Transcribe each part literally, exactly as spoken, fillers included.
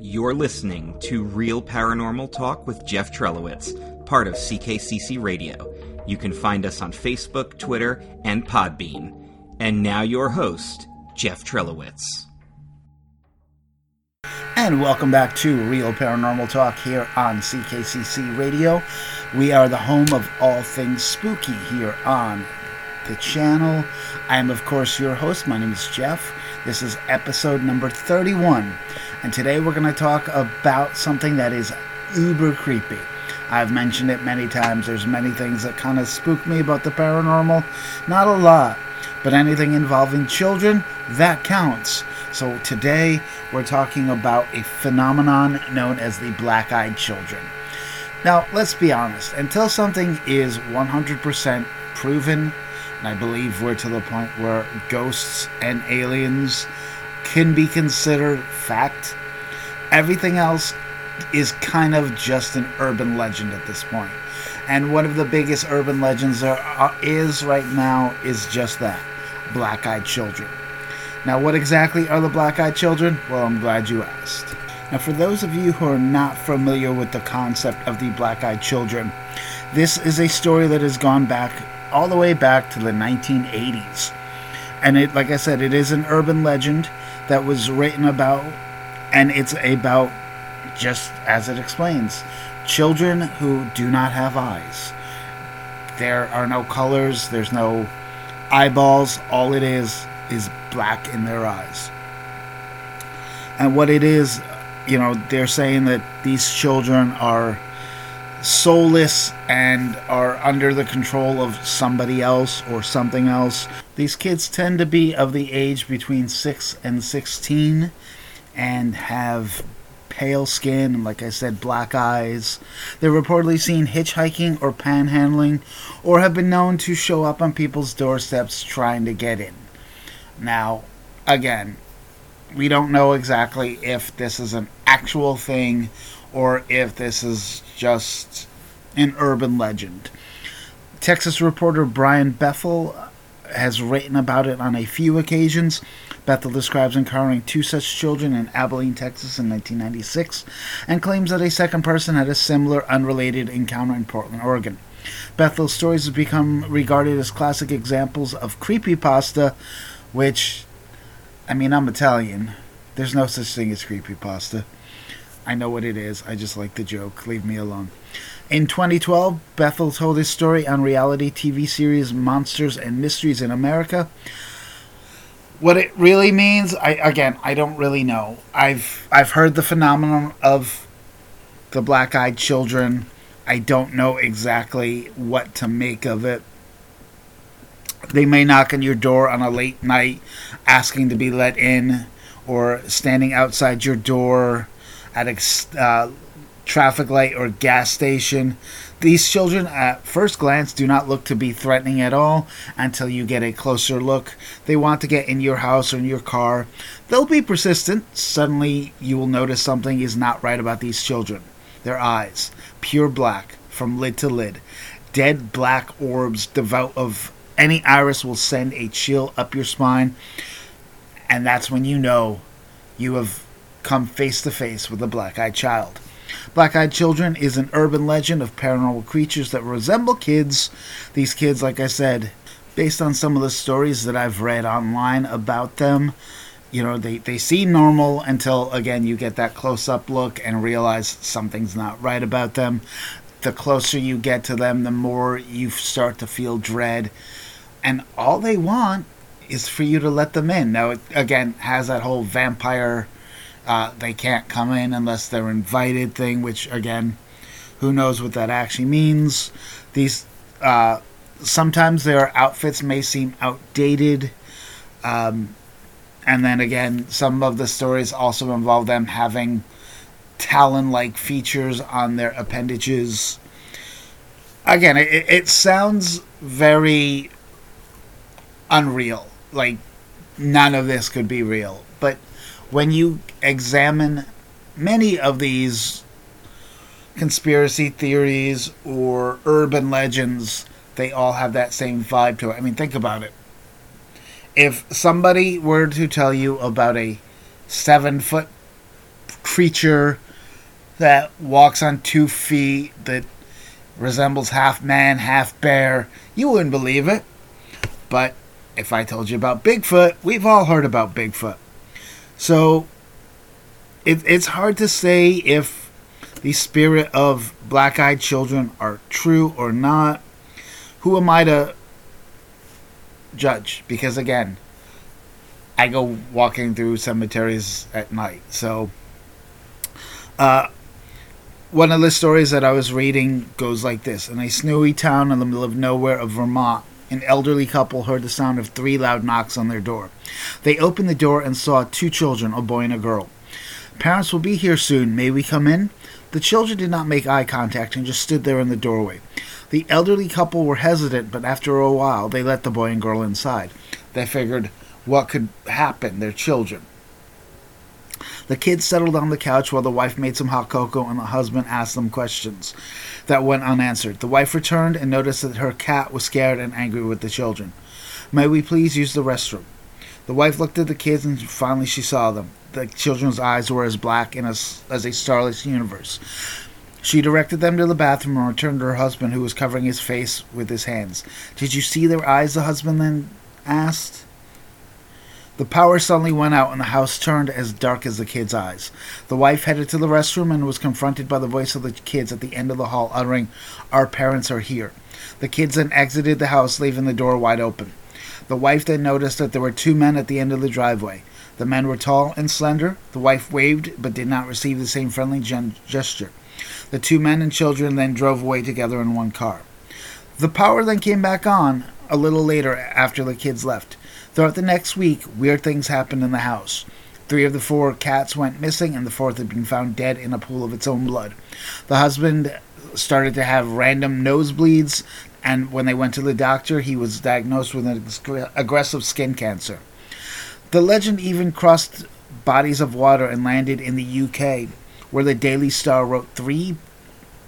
You're listening to Real Paranormal Talk with Jeff Trelowitz, part of C K C C Radio. You can find us on Facebook, Twitter, and Podbean. And now your host, Jeff Trelowitz. And welcome back to Real Paranormal Talk here on C K C C Radio. We are the home of all things spooky here on the channel. I am, of course, your host. My name is Jeff. This is episode number thirty-one. And today we're going to talk about something that is uber creepy. I've mentioned it many times. There's many things that kind of spook me about the paranormal. Not a lot, but anything involving children, that counts. So today we're talking about a phenomenon known as the Black-Eyed Children. Now, let's be honest. Until something is one hundred percent proven, and I believe we're to the point where ghosts and aliens can be considered fact, everything else is kind of just an urban legend at this point. And one of the biggest urban legends there are, is right now is just that, Black-Eyed Children. Now, what exactly are the Black-Eyed Children? Well, I'm glad you asked. Now, for those of you who are not familiar with the concept of the Black-Eyed Children, this is a story that has gone back all the way back to the nineteen eighties. And it, like I said, it is an urban legend that was written about, and it's about, just as it explains, children who do not have eyes. There are no colors, there's no eyeballs, all it is is black in their eyes. And what it is, you know, they're saying that these children are soulless and are under the control of somebody else or something else. These kids tend to be of the age between six and sixteen and have pale skin and, like I said, black eyes. They're reportedly seen hitchhiking or panhandling, or have been known to show up on people's doorsteps trying to get in. Now, again, we don't know exactly if this is an actual thing or if this is just an urban legend. Texas reporter Brian Bethel has written about it on a few occasions. Bethel describes encountering two such children in Abilene, Texas in nineteen ninety-six, and claims that a second person had a similar unrelated encounter in Portland, Oregon. Bethel's stories have become regarded as classic examples of creepypasta, which, I mean, I'm Italian. There's no such thing as creepypasta. I know what it is. I just like the joke. Leave me alone. In twenty twelve, Bethel told his story on reality T V series Monsters and Mysteries in America. What it really means, I again, I don't really know. I've I've heard the phenomenon of the Black-Eyed Children. I don't know exactly what to make of it. They may knock on your door on a late night asking to be let in, or standing outside your door at a uh, traffic light or gas station. These children, at first glance, do not look to be threatening at all until you get a closer look. They want to get in your house or in your car. They'll be persistent. Suddenly, you will notice something is not right about these children. Their eyes, pure black, from lid to lid. Dead black orbs devout of any iris will send a chill up your spine. And that's when you know you have come face to face with a black-eyed child. Black-Eyed Children is an urban legend of paranormal creatures that resemble kids. These kids, like I said, based on some of the stories that I've read online about them, you know, they, they seem normal until, again, you get that close-up look and realize something's not right about them. The closer you get to them, the more you start to feel dread. And all they want is for you to let them in. Now, it, again, has that whole vampire Uh, they can't come in unless they're invited thing, which, again, who knows what that actually means. These uh, sometimes their outfits may seem outdated. Um, and then, again, some of the stories also involve them having talon-like features on their appendages. Again, it, it sounds very unreal. Like, none of this could be real. But when you examine many of these conspiracy theories or urban legends, they all have that same vibe to it. I mean, think about it. If somebody were to tell you about a seven-foot creature that walks on two feet that resembles half man, half bear. You wouldn't believe it. But if I told you about Bigfoot, we've all heard about Bigfoot. So it, it's hard to say if the spirit of Black-Eyed Children are true or not. Who am I to judge? Because again, I go walking through cemeteries at night. So uh, one of the stories that I was reading goes like this. In a snowy town in the middle of nowhere of Vermont, an elderly couple heard the sound of three loud knocks on their door. They opened the door and saw two children, a boy and a girl. "Parents will be here soon. May we come in?" The children did not make eye contact and just stood there in the doorway. The elderly couple were hesitant, but after a while, they let the boy and girl inside. They figured what could happen. They're children. The kids settled on the couch while the wife made some hot cocoa and the husband asked them questions that went unanswered. The wife returned and noticed that her cat was scared and angry with the children. "May we please use the restroom?" The wife looked at the kids and finally she saw them. The children's eyes were as black and as, as a starless universe. She directed them to the bathroom and returned to her husband, who was covering his face with his hands. "Did you see their eyes?" the husband then asked. The power suddenly went out and the house turned as dark as the kids' eyes. The wife headed to the restroom and was confronted by the voice of the kids at the end of the hall uttering, "Our parents are here." The kids then exited the house, leaving the door wide open. The wife then noticed that there were two men at the end of the driveway. The men were tall and slender. The wife waved but did not receive the same friendly gen- gesture. The two men and children then drove away together in one car. The power then came back on a little later after the kids left. Throughout the next week, weird things happened in the house. Three of the four cats went missing, and the fourth had been found dead in a pool of its own blood. The husband started to have random nosebleeds, and when they went to the doctor, he was diagnosed with an aggressive skin cancer. The legend even crossed bodies of water and landed in the U K, where the Daily Star wrote three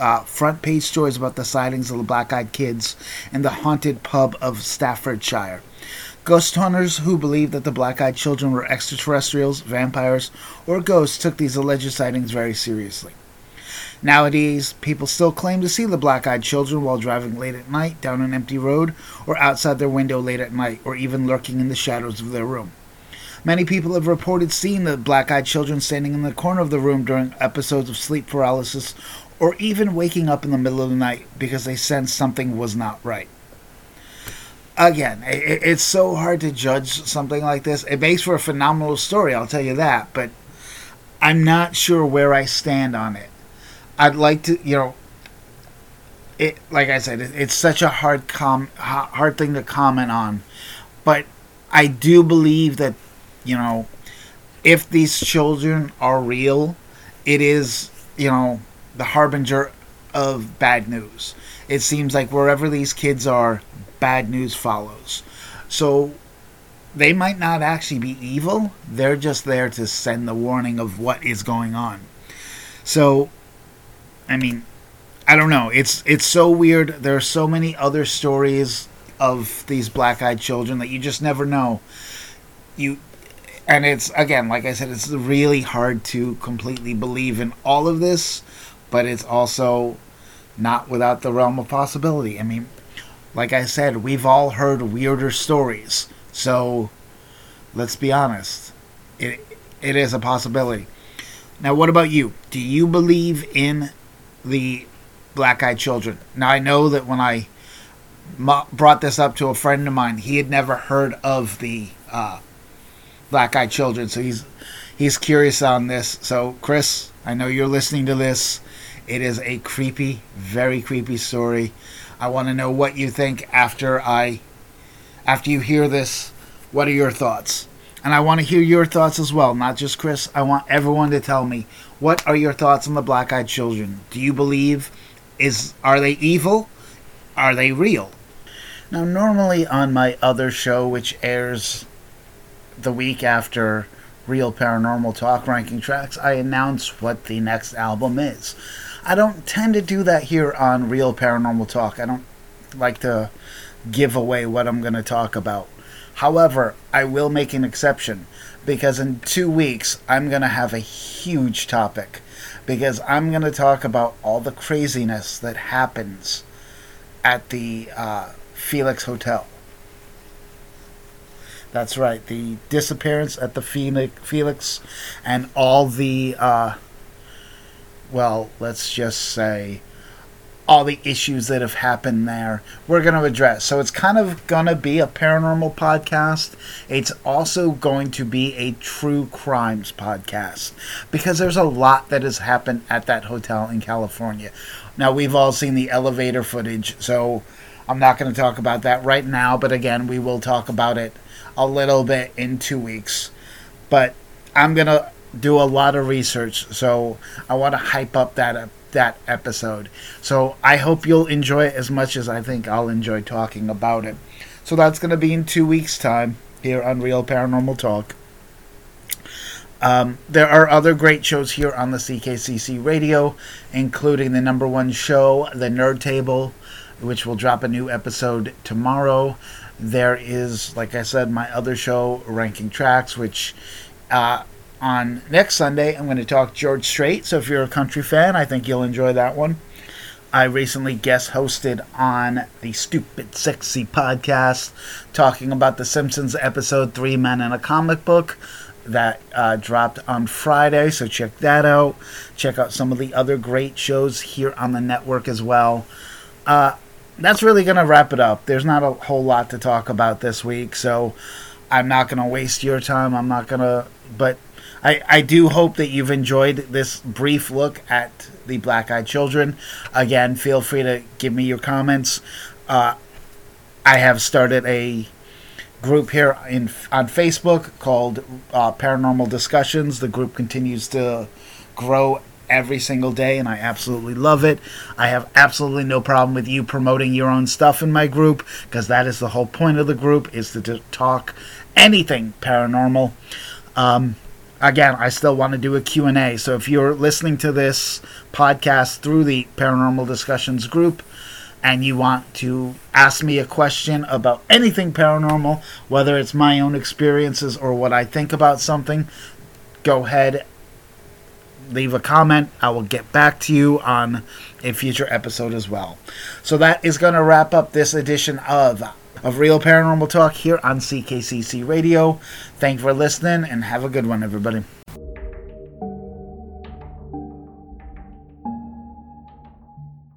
uh, front-page stories about the sightings of the black-eyed kids in the haunted pub of Staffordshire. Ghost hunters who believed that the black-eyed children were extraterrestrials, vampires, or ghosts took these alleged sightings very seriously. Nowadays, people still claim to see the black-eyed children while driving late at night down an empty road or outside their window late at night or even lurking in the shadows of their room. Many people have reported seeing the black-eyed children standing in the corner of the room during episodes of sleep paralysis or even waking up in the middle of the night because they sensed something was not right. Again, it's so hard to judge something like this. It makes for a phenomenal story, I'll tell you that, but I'm not sure where I stand on it. I'd like to, you know, it. Like I said, it's such a hard com, hard thing to comment on, but I do believe that, you know, if these children are real, it is, you know, the harbinger of bad news. It seems like wherever these kids are, bad news follows. So they might not actually be evil. They're just there to send the warning of what is going on. So, I mean, I don't know. It's it's so weird. There are so many other stories of these black-eyed children that you just never know. You, and it's, again, like I said, it's really hard to completely believe in all of this, but it's also not without the realm of possibility. I mean, like I said, we've all heard weirder stories. So, let's be honest. It It is a possibility. Now, what about you? Do you believe in the black-eyed children? Now, I know that when I m- brought this up to a friend of mine, he had never heard of the uh, black-eyed children. So, he's he's curious on this. So, Chris, I know you're listening to this. It is a creepy, very creepy story. I want to know what you think after I, after you hear this. What are your thoughts? And I want to hear your thoughts as well, not just Chris. I want everyone to tell me, what are your thoughts on the black-eyed children? Do you believe, is are they evil? Are they real? Now, normally on my other show, which airs the week after Real Paranormal Talk Ranking Tracks, I announce what the next album is. I don't tend to do that here on Real Paranormal Talk. I don't like to give away what I'm going to talk about. However, I will make an exception, because in two weeks, I'm going to have a huge topic, because I'm going to talk about all the craziness that happens at the uh, Felix Hotel. That's right, the disappearance at the Felix and all the, uh, well, let's just say, all the issues that have happened there, we're going to address. So it's kind of going to be a paranormal podcast. It's also going to be a true crimes podcast, because there's a lot that has happened at that hotel in California. Now, we've all seen the elevator footage, so I'm not going to talk about that right now, but again, we will talk about it a little bit in two weeks. But I'm going to do a lot of research, so I want to hype up that that episode. So I hope you'll enjoy it as much as I think I'll enjoy talking about it. So that's going to be in two weeks' time here on Real Paranormal Talk. Um, there are other great shows here on the C K C C Radio, including the number one show, The Nerd Table, which will drop a new episode tomorrow. There is, like I said, my other show, Ranking Tracks, which uh, on next Sunday, I'm going to talk George Strait. So if you're a country fan, I think you'll enjoy that one. I recently guest hosted on the Stupid Sexy Podcast, talking about the Simpsons episode Three Men in a Comic Book that uh, dropped on Friday. So check that out. Check out some of the other great shows here on the network as well. Uh, that's really going to wrap it up. There's not a whole lot to talk about this week, so I'm not going to waste your time. I'm not going to, but I, I do hope that you've enjoyed this brief look at the Black-Eyed Children. Again, feel free to give me your comments. Uh, I have started a group here in on Facebook called uh, Paranormal Discussions. The group continues to grow every single day, and I absolutely love it. I have absolutely no problem with you promoting your own stuff in my group, because that is the whole point of the group, is to t- talk anything paranormal. Um, again, I still want to do a Q and A, so if you're listening to this podcast through the Paranormal Discussions group, and you want to ask me a question about anything paranormal, whether it's my own experiences or what I think about something, go ahead, leave a comment. I will get back to you on a future episode as well. So that is going to wrap up this edition of, of Real Paranormal Talk here on C K C C Radio. Thanks for listening, and have a good one, everybody.